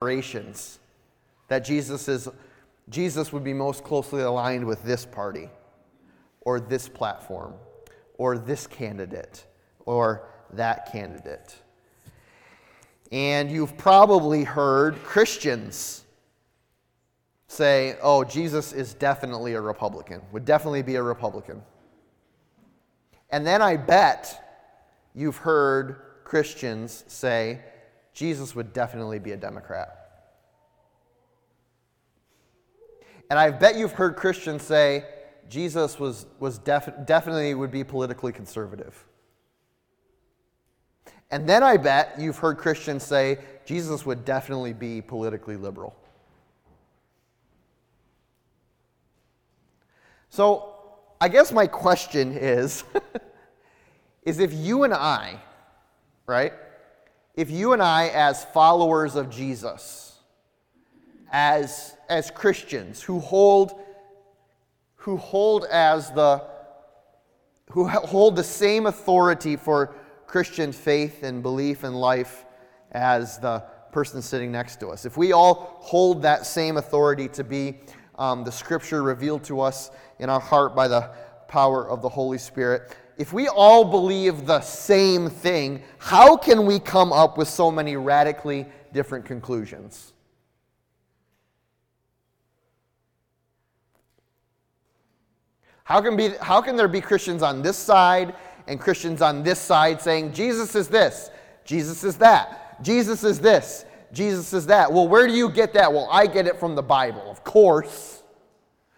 generations that Jesus would be most closely aligned with this party or this platform or this candidate or that candidate. And you've probably heard Christians say, oh, Jesus is definitely a Republican, would definitely be a Republican. And then I bet you've heard Christians say, Jesus would definitely be a Democrat. And I bet you've heard Christians say, Jesus definitely would be politically conservative. And then I bet you've heard Christians say, Jesus would definitely be politically liberal. So, I guess my question is if you and I, right, if you and I as followers of Jesus, as Christians who hold the same authority for Christian faith and belief and life as the person sitting next to us. If we all hold that same authority to be the Scripture revealed to us in our heart by the power of the Holy Spirit, if we all believe the same thing, how can we come up with so many radically different conclusions? How can there be Christians on this side and Christians on this side saying, Jesus is this, Jesus is that, Jesus is this, Jesus is that. Well, where do you get that? Well, I get it from the Bible, of course.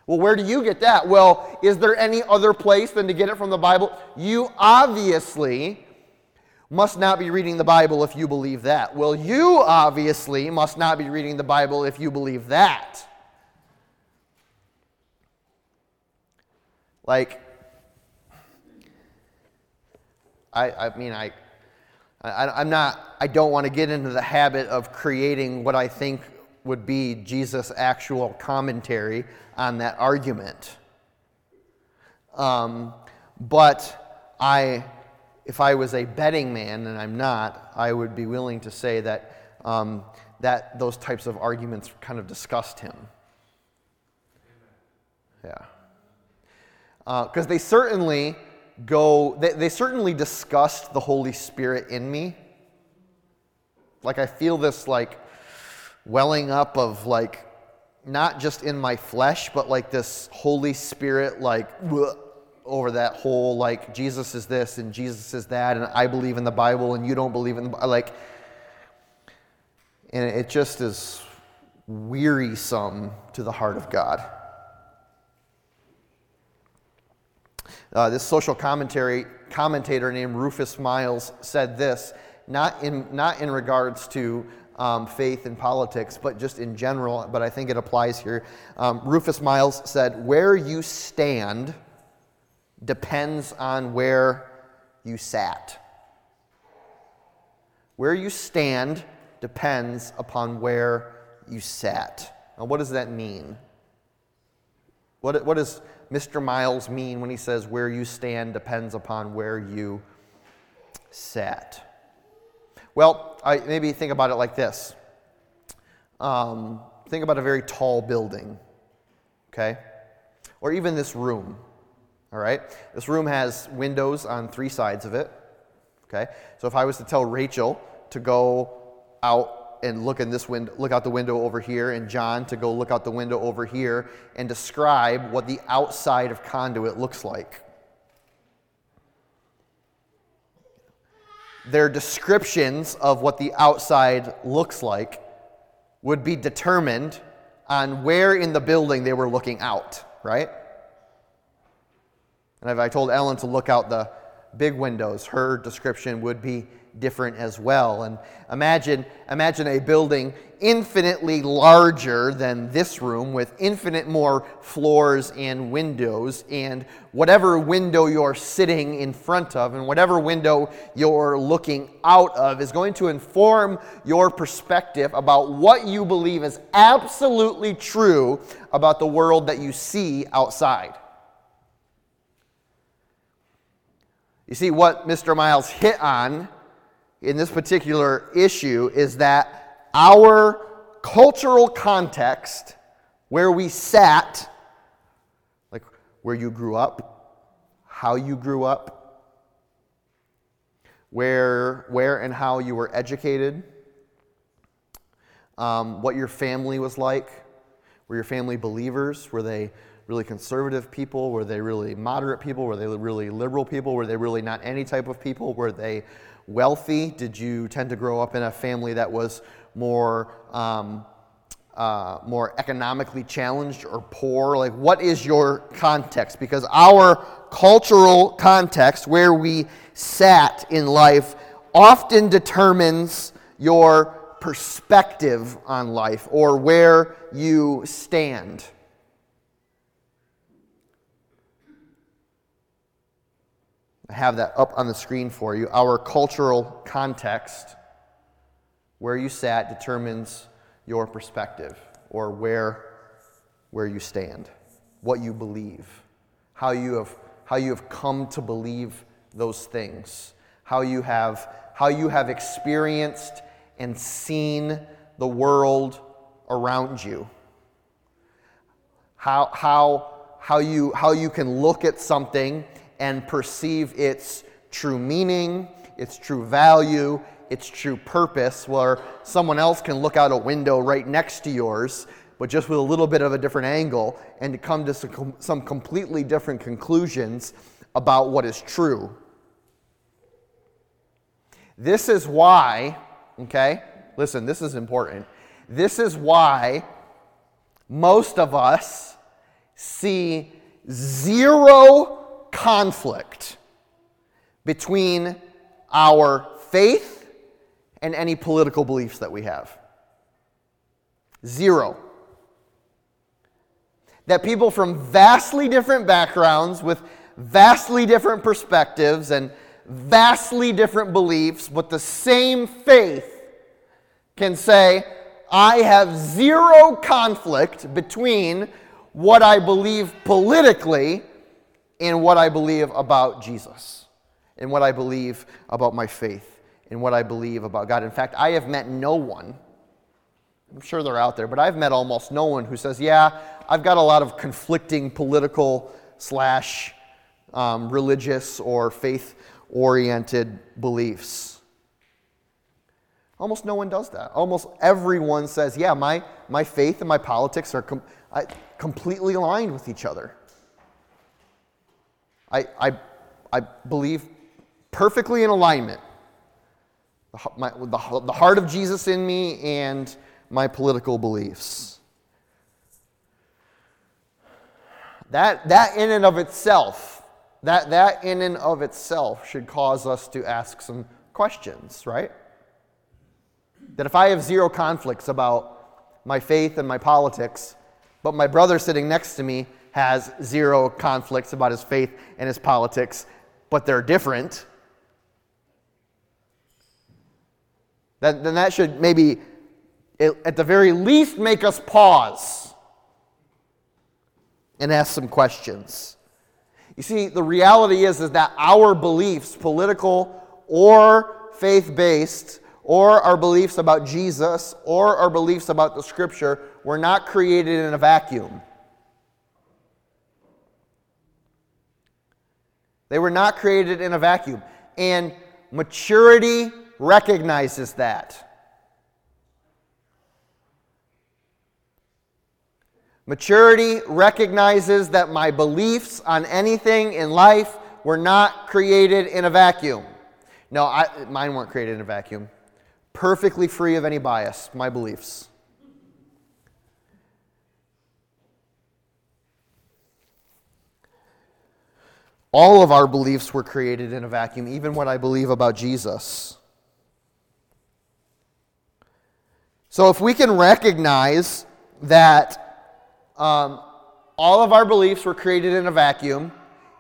Well, where do you get that? Well, is there any other place than to get it from the Bible? You obviously must not be reading the Bible if you believe that. Well, you obviously must not be reading the Bible if you believe that. Like, I don't want to get into the habit of creating what I think would be Jesus' actual commentary on that argument. But if I was a betting man, and I'm not, I would be willing to say that those types of arguments kind of disgust him. Yeah, because they certainly go. They certainly disgust the Holy Spirit in me. Like I feel this like welling up of like not just in my flesh, but like this Holy Spirit like over that whole like Jesus is this and Jesus is that, and I believe in the Bible and you don't believe in the Bible. Like, and it just is wearisome to the heart of God. This social commentator named Rufus Miles said this, not in regards to faith and politics, but just in general, but I think it applies here. Rufus Miles said, where you stand depends on where you sat. Where you stand depends upon where you sat. Now, what does that mean? What does Mr. Miles mean when he says where you stand depends upon where you sat? Well, maybe think about it like this. Think about a very tall building, okay? Or even this room, all right? This room has windows on three sides of it, okay? So if I was to tell Rachel to go out and look out the window over here, and John to go look out the window over here and describe what the outside of Conduit looks like. Their descriptions of what the outside looks like would be determined on where in the building they were looking out, right? And if I told Ellen to look out the big windows, her description would be different as well. And imagine a building infinitely larger than this room with infinite more floors and windows, and whatever window you're sitting in front of and whatever window you're looking out of is going to inform your perspective about what you believe is absolutely true about the world that you see outside. You see, what Mr. Miles hit on in this particular issue is that our cultural context, where we sat, like where you grew up, how you grew up, where and how you were educated, what your family was like. Were your family believers? Were they really conservative people? Were they really moderate people? Were they really liberal people? Were they really not any type of people? Were they wealthy? Did you tend to grow up in a family that was more economically challenged or poor? Like, what is your context? Because our cultural context, where we sat in life, often determines your perspective on life or where you stand. I have that up on the screen for you. Our cultural context, where you sat, determines your perspective or where you stand, what you believe, how you have come to believe those things, how you have experienced and seen the world around you, how you can look at something and perceive its true meaning, its true value, its true purpose, where someone else can look out a window right next to yours, but just with a little bit of a different angle, and to come to some completely different conclusions about what is true. This is why, okay, listen, this is important. This is why most of us see zero conflict between our faith and any political beliefs that we have. Zero. That people from vastly different backgrounds with vastly different perspectives and vastly different beliefs, but the same faith, can say, I have zero conflict between what I believe politically and what I believe about Jesus, and what I believe about my faith, in what I believe about God. In fact, I have met no one, I'm sure they're out there, but I've met almost no one who says, yeah, I've got a lot of conflicting political / religious or faith-oriented beliefs. Almost no one does that. Almost everyone says, yeah, my faith and my politics are completely aligned with each other. I believe perfectly in alignment. The heart of Jesus in me and my political beliefs. That in and of itself, that in and of itself should cause us to ask some questions, right? That if I have zero conflicts about my faith and my politics, but my brother sitting next to me has zero conflicts about his faith and his politics, but they're different, then that should maybe, at the very least, make us pause and ask some questions. You see, the reality is that our beliefs, political or faith-based, or our beliefs about Jesus, or our beliefs about the Scripture, were not created in a vacuum. They were not created in a vacuum. And maturity recognizes that. Maturity recognizes that my beliefs on anything in life were not created in a vacuum. No, mine weren't created in a vacuum. Perfectly free of any bias, my beliefs. All of our beliefs were created in a vacuum, even what I believe about Jesus. So if we can recognize that all of our beliefs were created in a vacuum,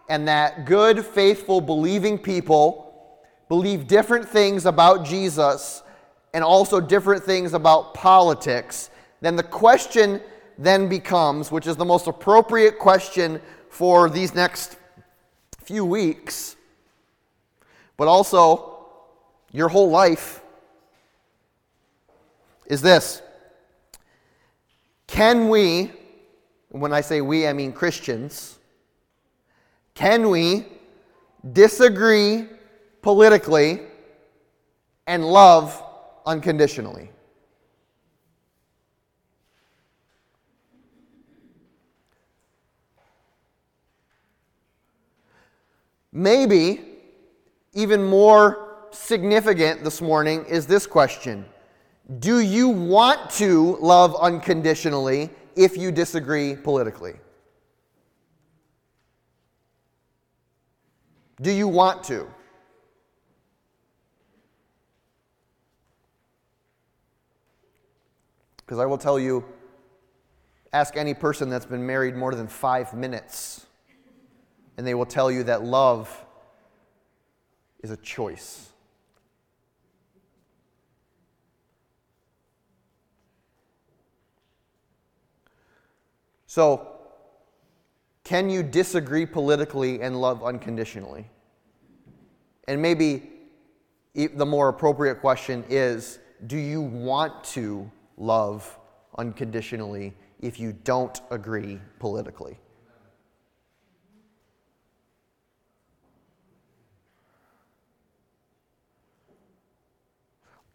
and that good, faithful, believing people believe different things about Jesus and also different things about politics, then the question then becomes, which is the most appropriate question for these next few weeks, but also your whole life, is this: Can we, when I say we, I mean Christians, can we disagree politically and love unconditionally? Maybe even more significant this morning is this question. Do you want to love unconditionally if you disagree politically? Do you want to? Because I will tell you, ask any person that's been married more than 5 minutes, and they will tell you that love is a choice. So, can you disagree politically and love unconditionally? And maybe the more appropriate question is, do you want to love unconditionally if you don't agree politically?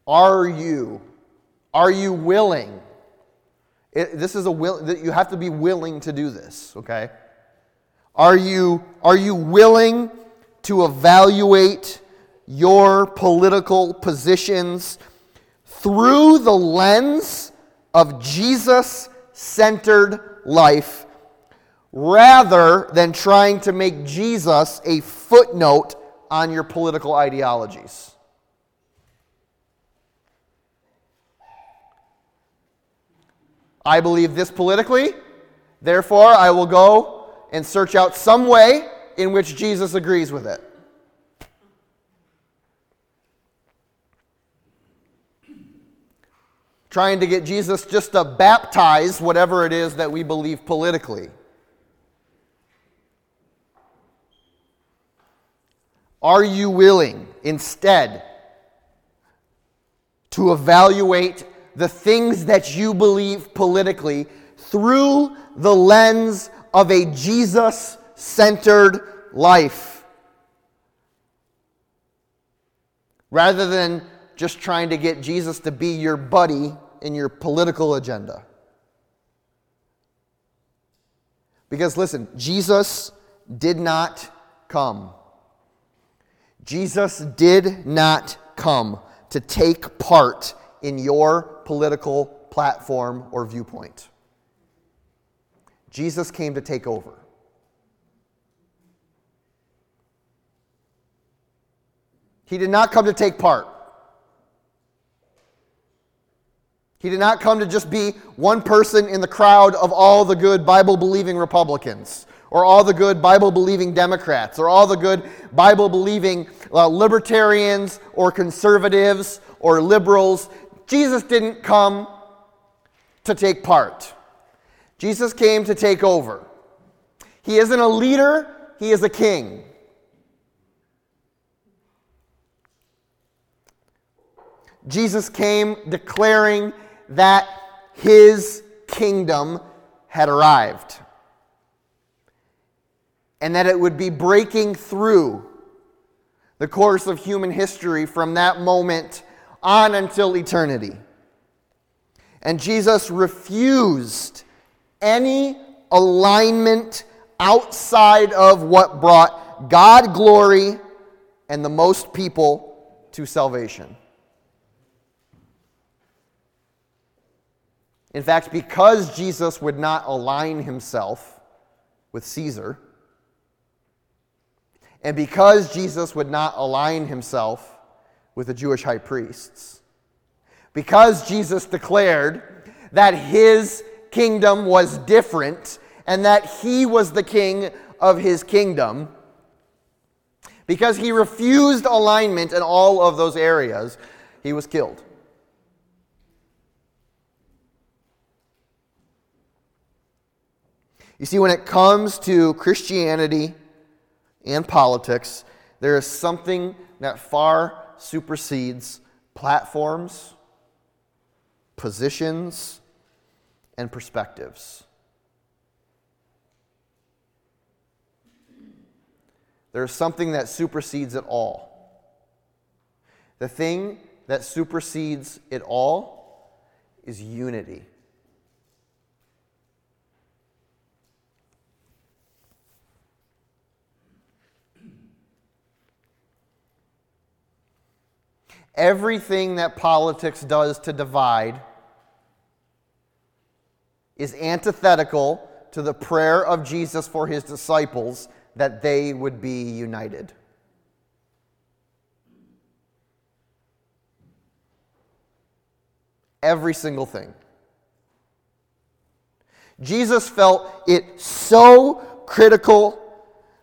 Are you willing? This is a will that you have to be willing to do this, okay? Are you willing to evaluate your political positions through the lens of Jesus-centered life rather than trying to make Jesus a footnote on your political ideologies? I believe this politically, therefore I will go and search out some way in which Jesus agrees with it. Trying to get Jesus just to baptize whatever it is that we believe politically. Are you willing instead to evaluate the things that you believe politically through the lens of a Jesus-centered life, rather than just trying to get Jesus to be your buddy in your political agenda? Because listen, Jesus did not come. Jesus did not come to take part in your political platform or viewpoint. Jesus came to take over. He did not come to take part. He did not come to just be one person in the crowd of all the good Bible-believing Republicans, or all the good Bible-believing Democrats, or all the good Bible-believing libertarians or conservatives or liberals. Jesus didn't come to take part. Jesus came to take over. He isn't a leader, he is a king. Jesus came declaring that his kingdom had arrived, and that it would be breaking through the course of human history from that moment on until eternity. And Jesus refused any alignment outside of what brought God glory and the most people to salvation. In fact, because Jesus would not align himself with Caesar, and because Jesus would not align himself with the Jewish high priests, because Jesus declared that his kingdom was different and that he was the king of his kingdom, because he refused alignment in all of those areas, he was killed. You see, when it comes to Christianity and politics, there is something that far supersedes platforms, positions, and perspectives. There is something that supersedes it all. The thing that supersedes it all is unity. Everything that politics does to divide is antithetical to the prayer of Jesus for his disciples that they would be united. Every single thing. Jesus felt it so critical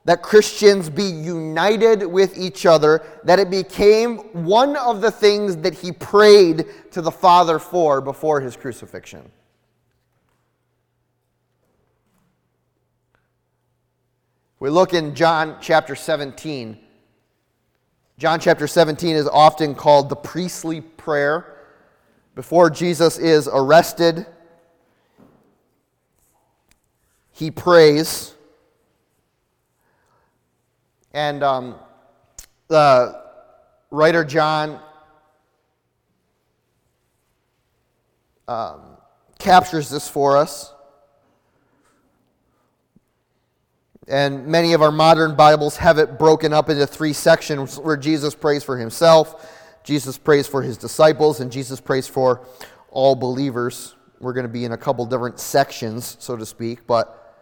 that Christians be united with each other, that it became one of the things that he prayed to the Father for before his crucifixion. We look in John chapter 17. John chapter 17 is often called the priestly prayer before Jesus is arrested. He prays. And the writer John captures this for us. And many of our modern Bibles have it broken up into three sections where Jesus prays for himself, Jesus prays for his disciples, and Jesus prays for all believers. We're going to be in a couple different sections, so to speak, but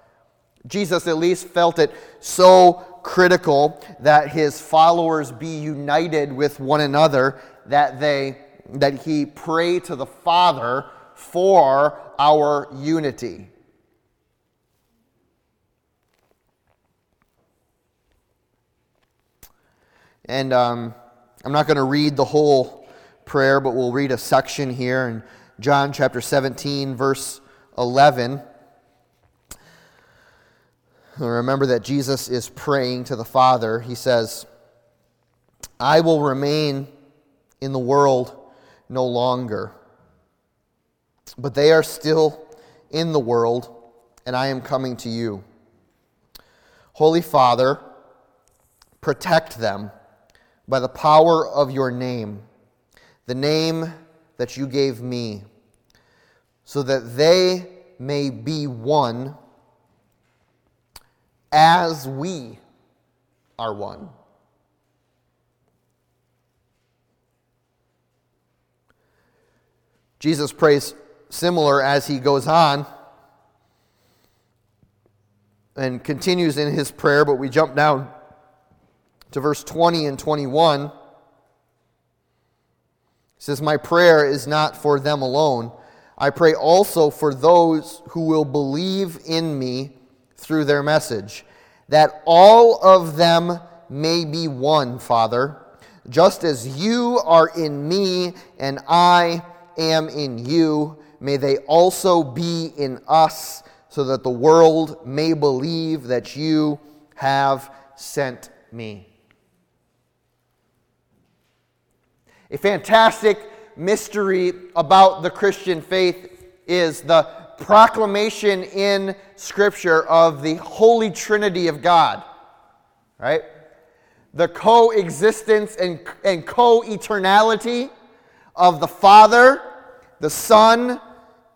Jesus at least felt it so critical that his followers be united with one another that he pray to the Father for our unity. And I'm not going to read the whole prayer, but we'll read a section here in John chapter 17, verse 11. Remember that Jesus is praying to the Father. He says, "I will remain in the world no longer, but they are still in the world, and I am coming to you. Holy Father, protect them by the power of your name, the name that you gave me, so that they may be one as we are one." Jesus prays similar as he goes on and continues in his prayer, but we jump down to verse 20 and 21. He says, "My prayer is not for them alone. I pray also for those who will believe in me through their message, that all of them may be one, Father, just as you are in me and I am in you. May they also be in us, so that the world may believe that you have sent me." A fantastic mystery about the Christian faith is the proclamation in Scripture of the Holy Trinity of God, right? The coexistence and co-eternality of the Father, the Son,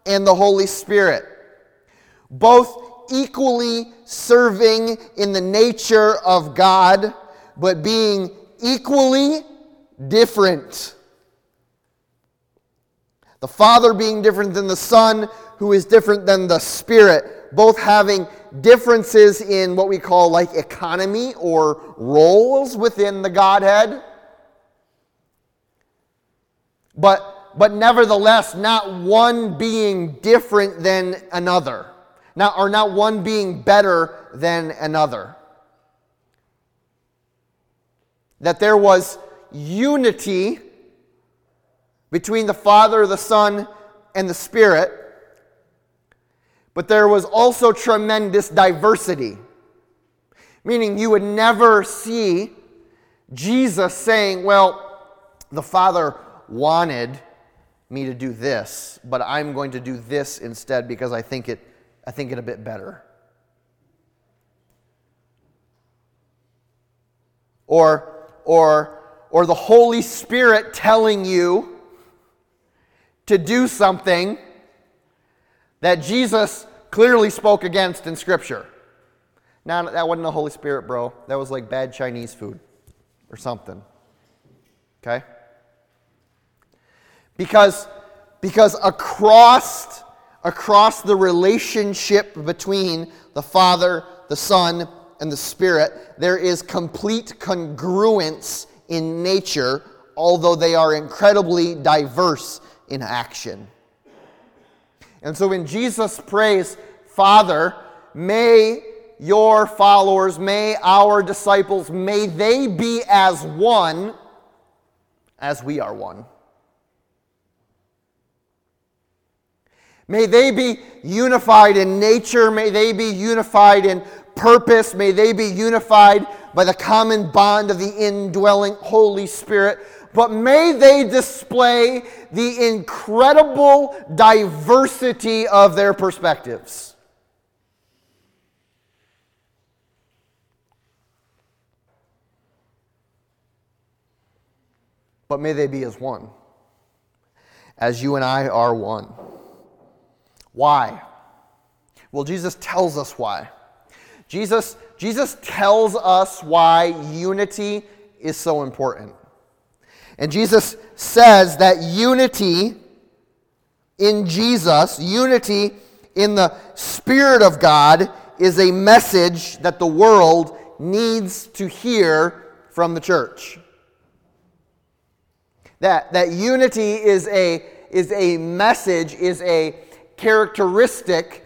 and the Holy Spirit, both equally serving in the nature of God, but being equally different. The Father being different than the Son, who is different than the Spirit, both having differences in what we call like economy or roles within the Godhead, but nevertheless not one being different than another, not one being better than another. That there was unity between the Father, the Son, and the Spirit, but there was also tremendous diversity, meaning you would never see Jesus saying, "Well, the Father wanted me to do this, but I'm going to do this instead because I think it a bit better. Or the Holy Spirit telling you to do something that Jesus clearly spoke against in Scripture. Now, that wasn't the Holy Spirit, bro. That was like bad Chinese food or something. Okay? Because across the relationship between the Father, the Son, and the Spirit, there is complete congruence in nature, although they are incredibly diverse in action. And so when Jesus prays, Father, may your followers, may our disciples, may they be as one as we are one. May they be unified in nature. May they be unified in purpose. May they be unified by the common bond of the indwelling Holy Spirit. But may they display the incredible diversity of their perspectives. But may they be as one, as you and I are one. Why? Well, Jesus tells us why. Jesus tells us why unity is so important. And Jesus says that unity in Jesus, unity in the Spirit of God, is a message that the world needs to hear from the church. That unity is a message, is a characteristic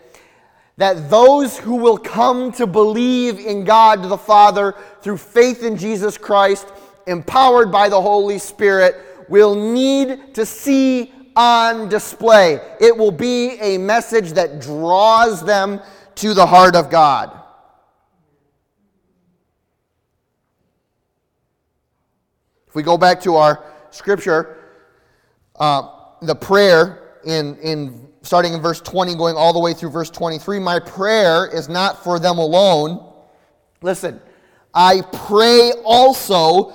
that those who will come to believe in God the Father through faith in Jesus Christ, empowered by the Holy Spirit, will need to see on display. It will be a message that draws them to the heart of God. If we go back to our scripture, the prayer in starting in verse 20, going all the way through verse 23, my prayer is not for them alone. Listen, I pray also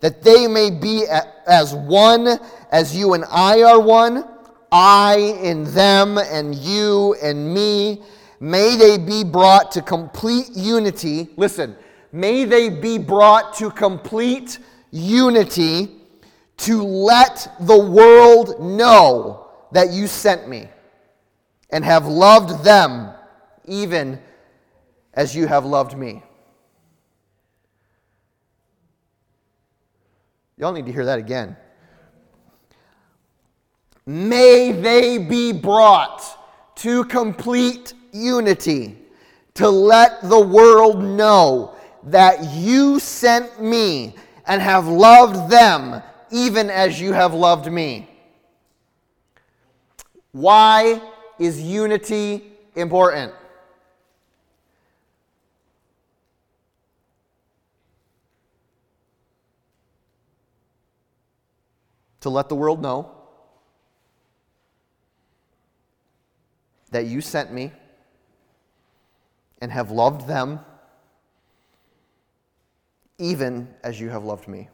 that they may be as one as you and I are one, I in them and you and me. May they be brought to complete unity. Listen, may they be brought to complete unity to let the world know that you sent me, and have loved them even as you have loved me. Y'all need to hear that again. May they be brought to complete unity to let the world know that you sent me and have loved them even as you have loved me. Why is unity important? To let the world know that you sent me and have loved them even as you have loved me.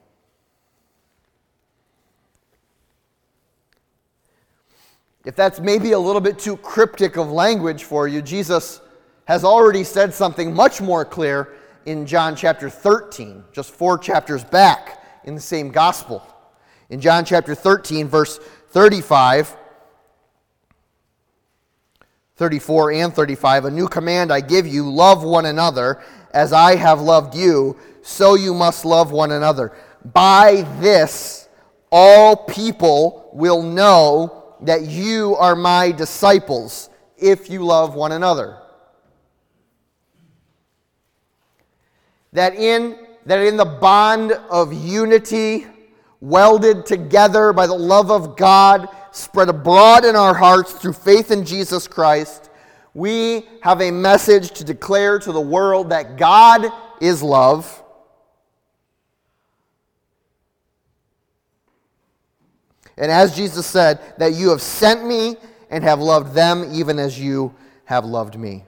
If that's maybe a little bit too cryptic of language for you, Jesus has already said something much more clear in John chapter 13, just 4 chapters back in the same gospel. In John chapter 13, verse 35, 34 and 35, a new command I give you, love one another as I have loved you, so you must love one another. By this, all people will know that you are my disciples if you love one another. That in the bond of unity, welded together by the love of God, spread abroad in our hearts through faith in Jesus Christ, we have a message to declare to the world that God is love, and as Jesus said, that you have sent me and have loved them even as you have loved me.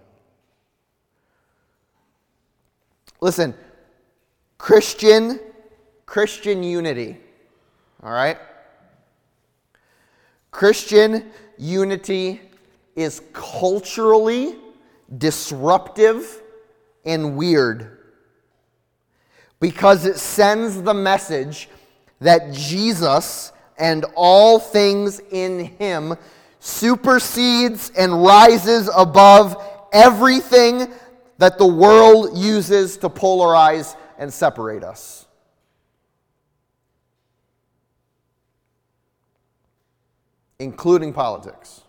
Listen, Christian unity, all right? Christian unity is culturally disruptive and weird because it sends the message that Jesus and all things in him supersedes and rises above everything that the world uses to polarize and separate us. Including politics.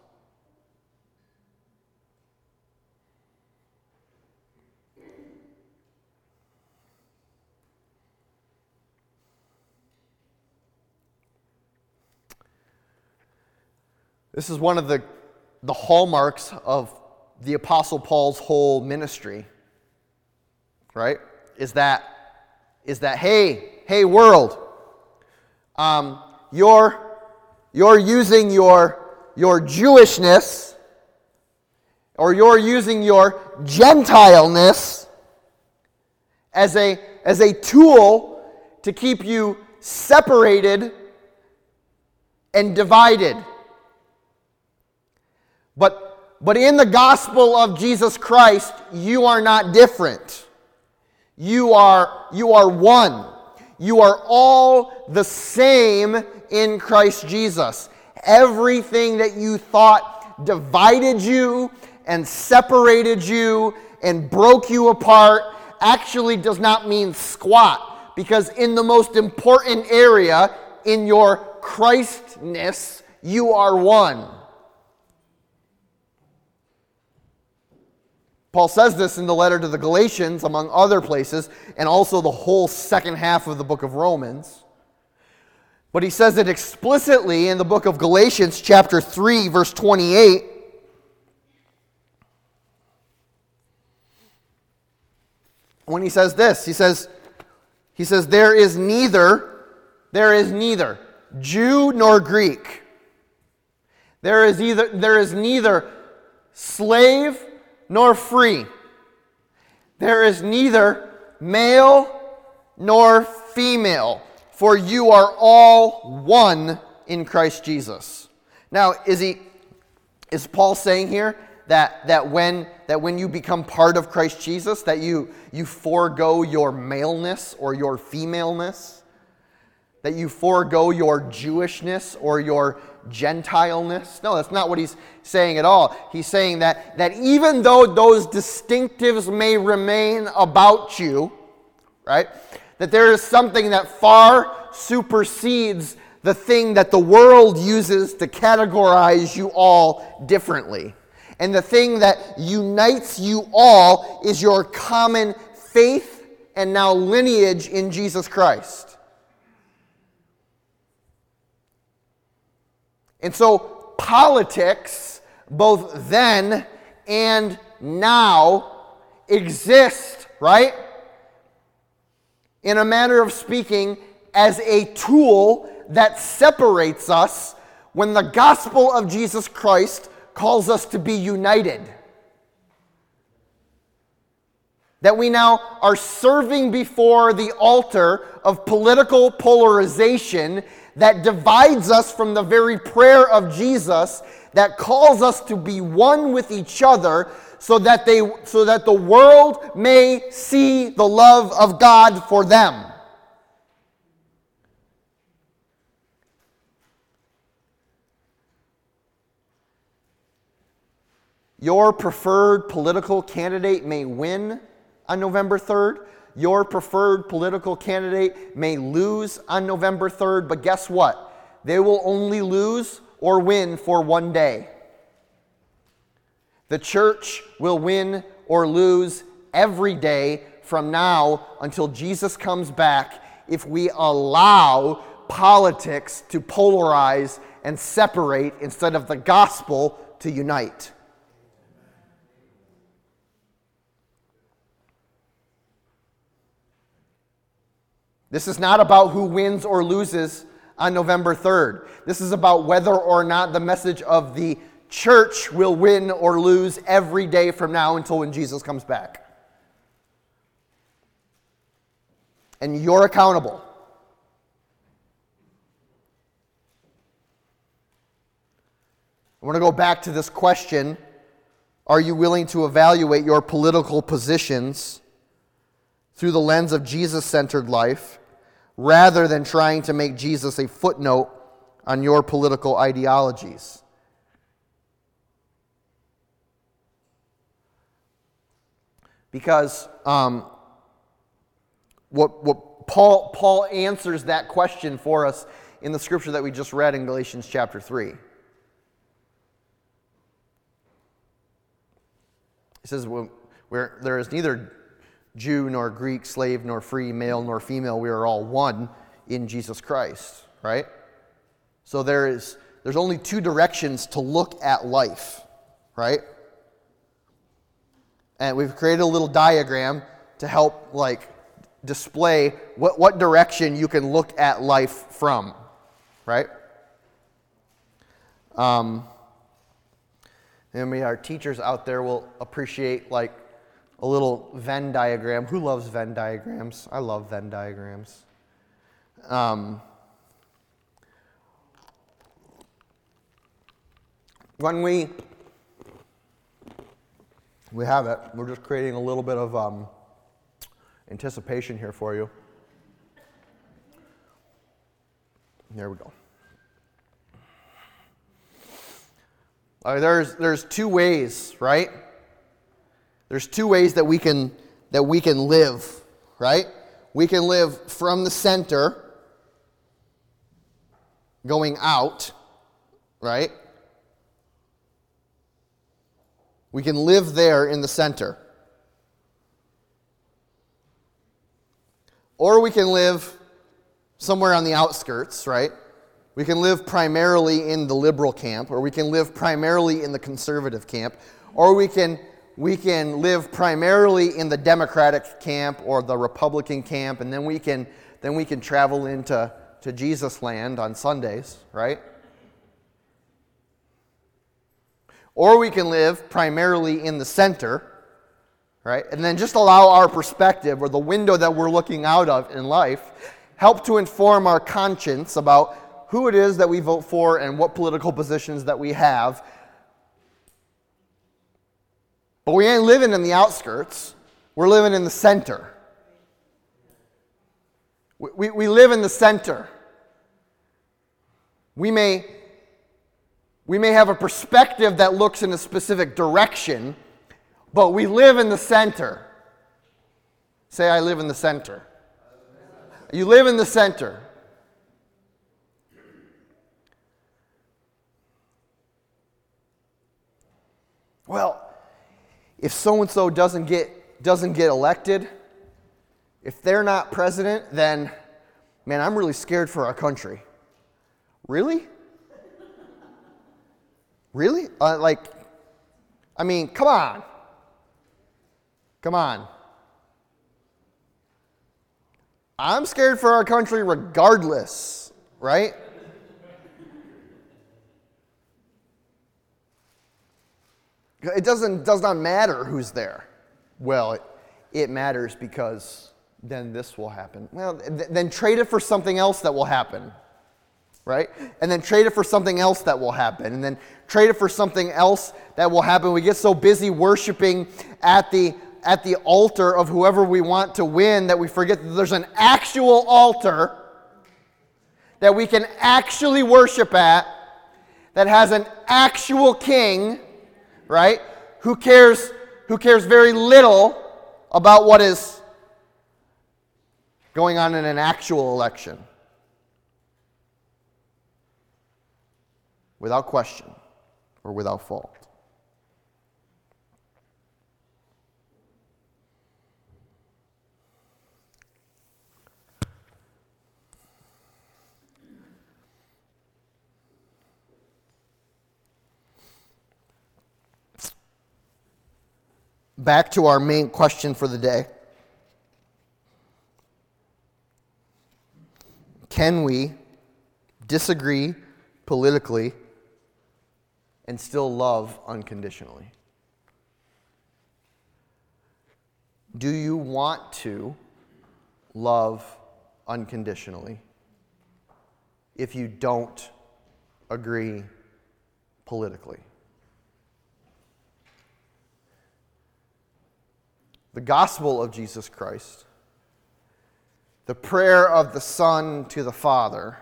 This is one of the hallmarks of the Apostle Paul's whole ministry, right? Is that hey world, you're using your Jewishness, or you're using your Gentileness as a tool to keep you separated and divided. But in the gospel of Jesus Christ, you are not different. You are one. You are all the same in Christ Jesus. Everything that you thought divided you and separated you and broke you apart actually does not mean squat, because in the most important area, in your Christness, you are one. Paul says this in the letter to the Galatians, among other places, and also the whole second half of the book of Romans. But he says it explicitly in the book of Galatians, chapter 3, verse 28. When he says this, he says, there is neither Jew nor Greek. There is neither slave nor free. There is neither male nor female, for you are all one in Christ Jesus. Now, is Paul saying here that when you become part of Christ Jesus, that you forego your maleness or your femaleness, that you forego your Jewishness or your Gentileness? No, that's not what he's saying at all. He's saying that even though those distinctives may remain about you, right, that there is something that far supersedes the thing that the world uses to categorize you all differently. And the thing that unites you all is your common faith and now lineage in Jesus Christ. And so politics, both then and now, exist, right? In a manner of speaking, as a tool that separates us when the gospel of Jesus Christ calls us to be united. That we now are serving before the altar of political polarization that divides us from the very prayer of Jesus that calls us to be one with each other so that the world may see the love of God for them. Your preferred political candidate may win on November 3rd. Your preferred political candidate may lose on November 3rd, but guess what? They will only lose or win for one day. The church will win or lose every day from now until Jesus comes back if we allow politics to polarize and separate instead of the gospel to unite. This is not about who wins or loses on November 3rd. This is about whether or not the message of the church will win or lose every day from now until when Jesus comes back. And you're accountable. I want to go back to this question. Are you willing to evaluate your political positions through the lens of Jesus-centered life rather than trying to make Jesus a footnote on your political ideologies? Because What Paul answers that question for us in the scripture that we just read in Galatians chapter 3. He says, where there is neither Jew nor Greek, slave nor free, male nor female, we are all one in Jesus Christ, right? So there's only two directions to look at life, right? And we've created a little diagram to help, display what direction you can look at life from, right? And maybe our teachers out there will appreciate a little Venn diagram. Who loves Venn diagrams? I love Venn diagrams. When we have it, we're just creating a little bit of anticipation here for you. There we go. There's two ways, right? There's two ways that we can live, right? We can live from the center, going out, right? We can live there in the center. Or we can live somewhere on the outskirts, right? We can live primarily in the liberal camp, or we can live primarily in the conservative camp, or we can live primarily in the Democratic camp or the Republican camp, and then we can travel into Jesus land on Sundays, right? Or we can live primarily in the center, right? And then just allow our perspective or the window that we're looking out of in life help to inform our conscience about who it is that we vote for and what political positions that we have. But we ain't living in the outskirts. We're living in the center. We live in the center. We may have a perspective that looks in a specific direction, but we live in the center. Say, I live in the center. You live in the center. Well, if so-and-so doesn't get elected, if they're not president, then, man, I'm really scared for our country. Really? Really? Come on. Come on. I'm scared for our country regardless, right? It does not matter who's there. Well, it matters because then this will happen. Well, then trade it for something else that will happen, right? And then trade it for something else that will happen. And then trade it for something else that will happen. We get so busy worshiping at the altar of whoever we want to win that we forget that there's an actual altar that we can actually worship at that has an actual king, right? Who cares very little about what is going on in an actual election. without question or without fault. Back to our main question for the day. Can we disagree politically and still love unconditionally? Do you want to love unconditionally if you don't agree politically? The gospel of Jesus Christ, the prayer of the Son to the Father,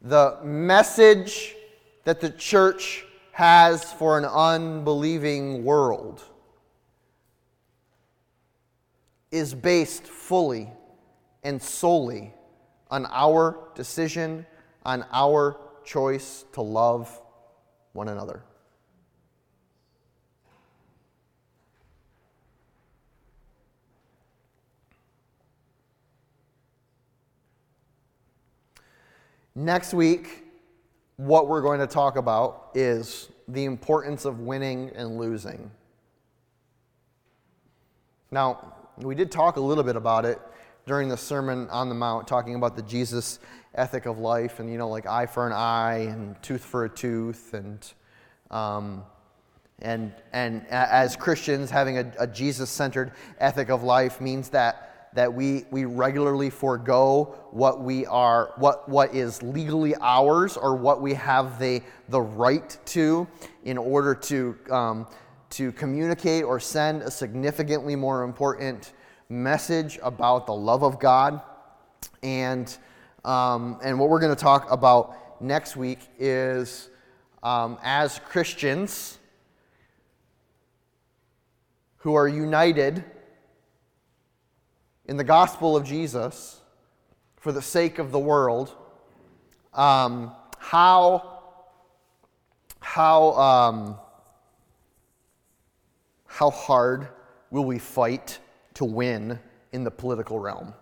the message that the church has for an unbelieving world is based fully and solely on our decision, on our choice to love one another. Next week, what we're going to talk about is the importance of winning and losing. Now, we did talk a little bit about it during the Sermon on the Mount, talking about the Jesus ethic of life and, like eye for an eye and tooth for a tooth and as Christians, having a Jesus-centered ethic of life means that we regularly forego what is legally ours or what we have the right to in order to communicate or send a significantly more important message about the love of God. And what we're going to talk about next week is as Christians who are united in the gospel of Jesus, for the sake of the world, how hard will we fight to win in the political realm?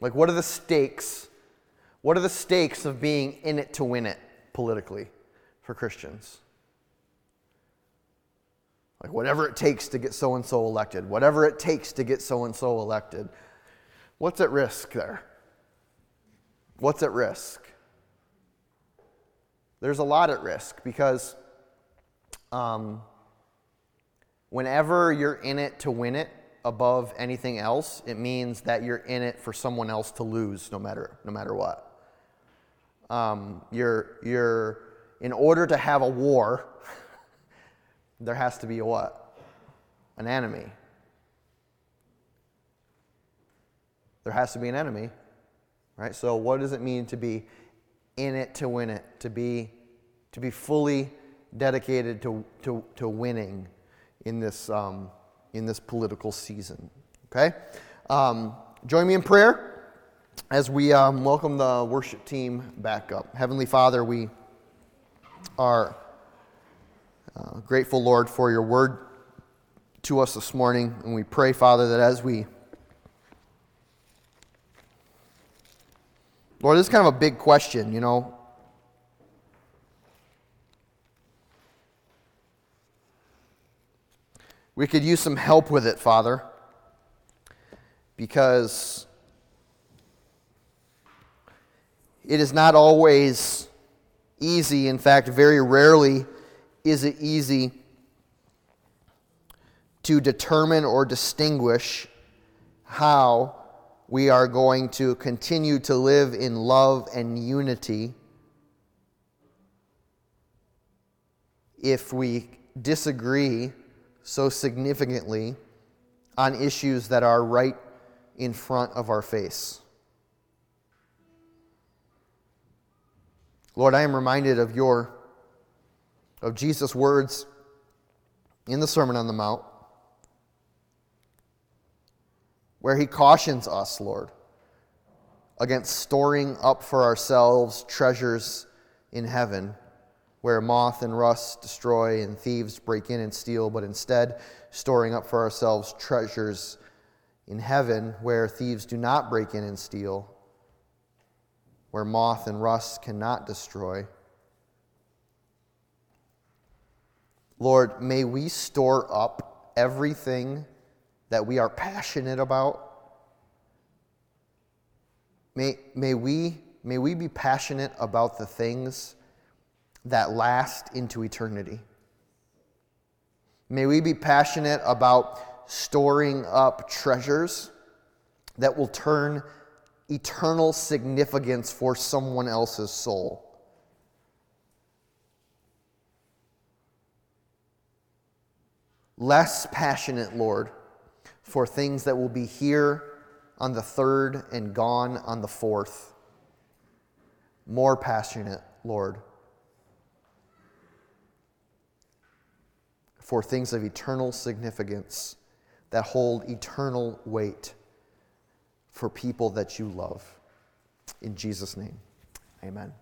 Like, what are the stakes? What are the stakes of being in it to win it politically for Christians? Like, whatever it takes to get so-and-so elected. Whatever it takes to get so-and-so elected. What's at risk there? What's at risk? There's a lot at risk because whenever you're in it to win it above anything else, it means that you're in it for someone else to lose no matter what. You're in order to have a war, there has to be a what? An enemy. There has to be an enemy, right? So what does it mean to be in it to win it? To be fully dedicated to winning in this political season. Okay, join me in prayer as we welcome the worship team back up. Heavenly Father, we are grateful, Lord, for your word to us this morning. And we pray, Father, that as we... Lord, this is kind of a big question, We could use some help with it, Father, because it is not always easy. In fact, very rarely is it easy to determine or distinguish how we are going to continue to live in love and unity if we disagree so significantly on issues that are right in front of our face. Lord, I am reminded of Jesus' words in the Sermon on the Mount, where he cautions us, Lord, against storing up for ourselves treasures in heaven, where moth and rust destroy and thieves break in and steal, but instead storing up for ourselves treasures in heaven, where thieves do not break in and steal, where moth and rust cannot destroy. Lord, may we store up everything that we are passionate about. May we be passionate about the things that last into eternity. May we be passionate about storing up treasures that will turn eternal significance for someone else's soul. Less passionate, Lord, for things that will be here on the third and gone on the fourth. More passionate, Lord, for things of eternal significance that hold eternal weight for people that you love. In Jesus' name, amen.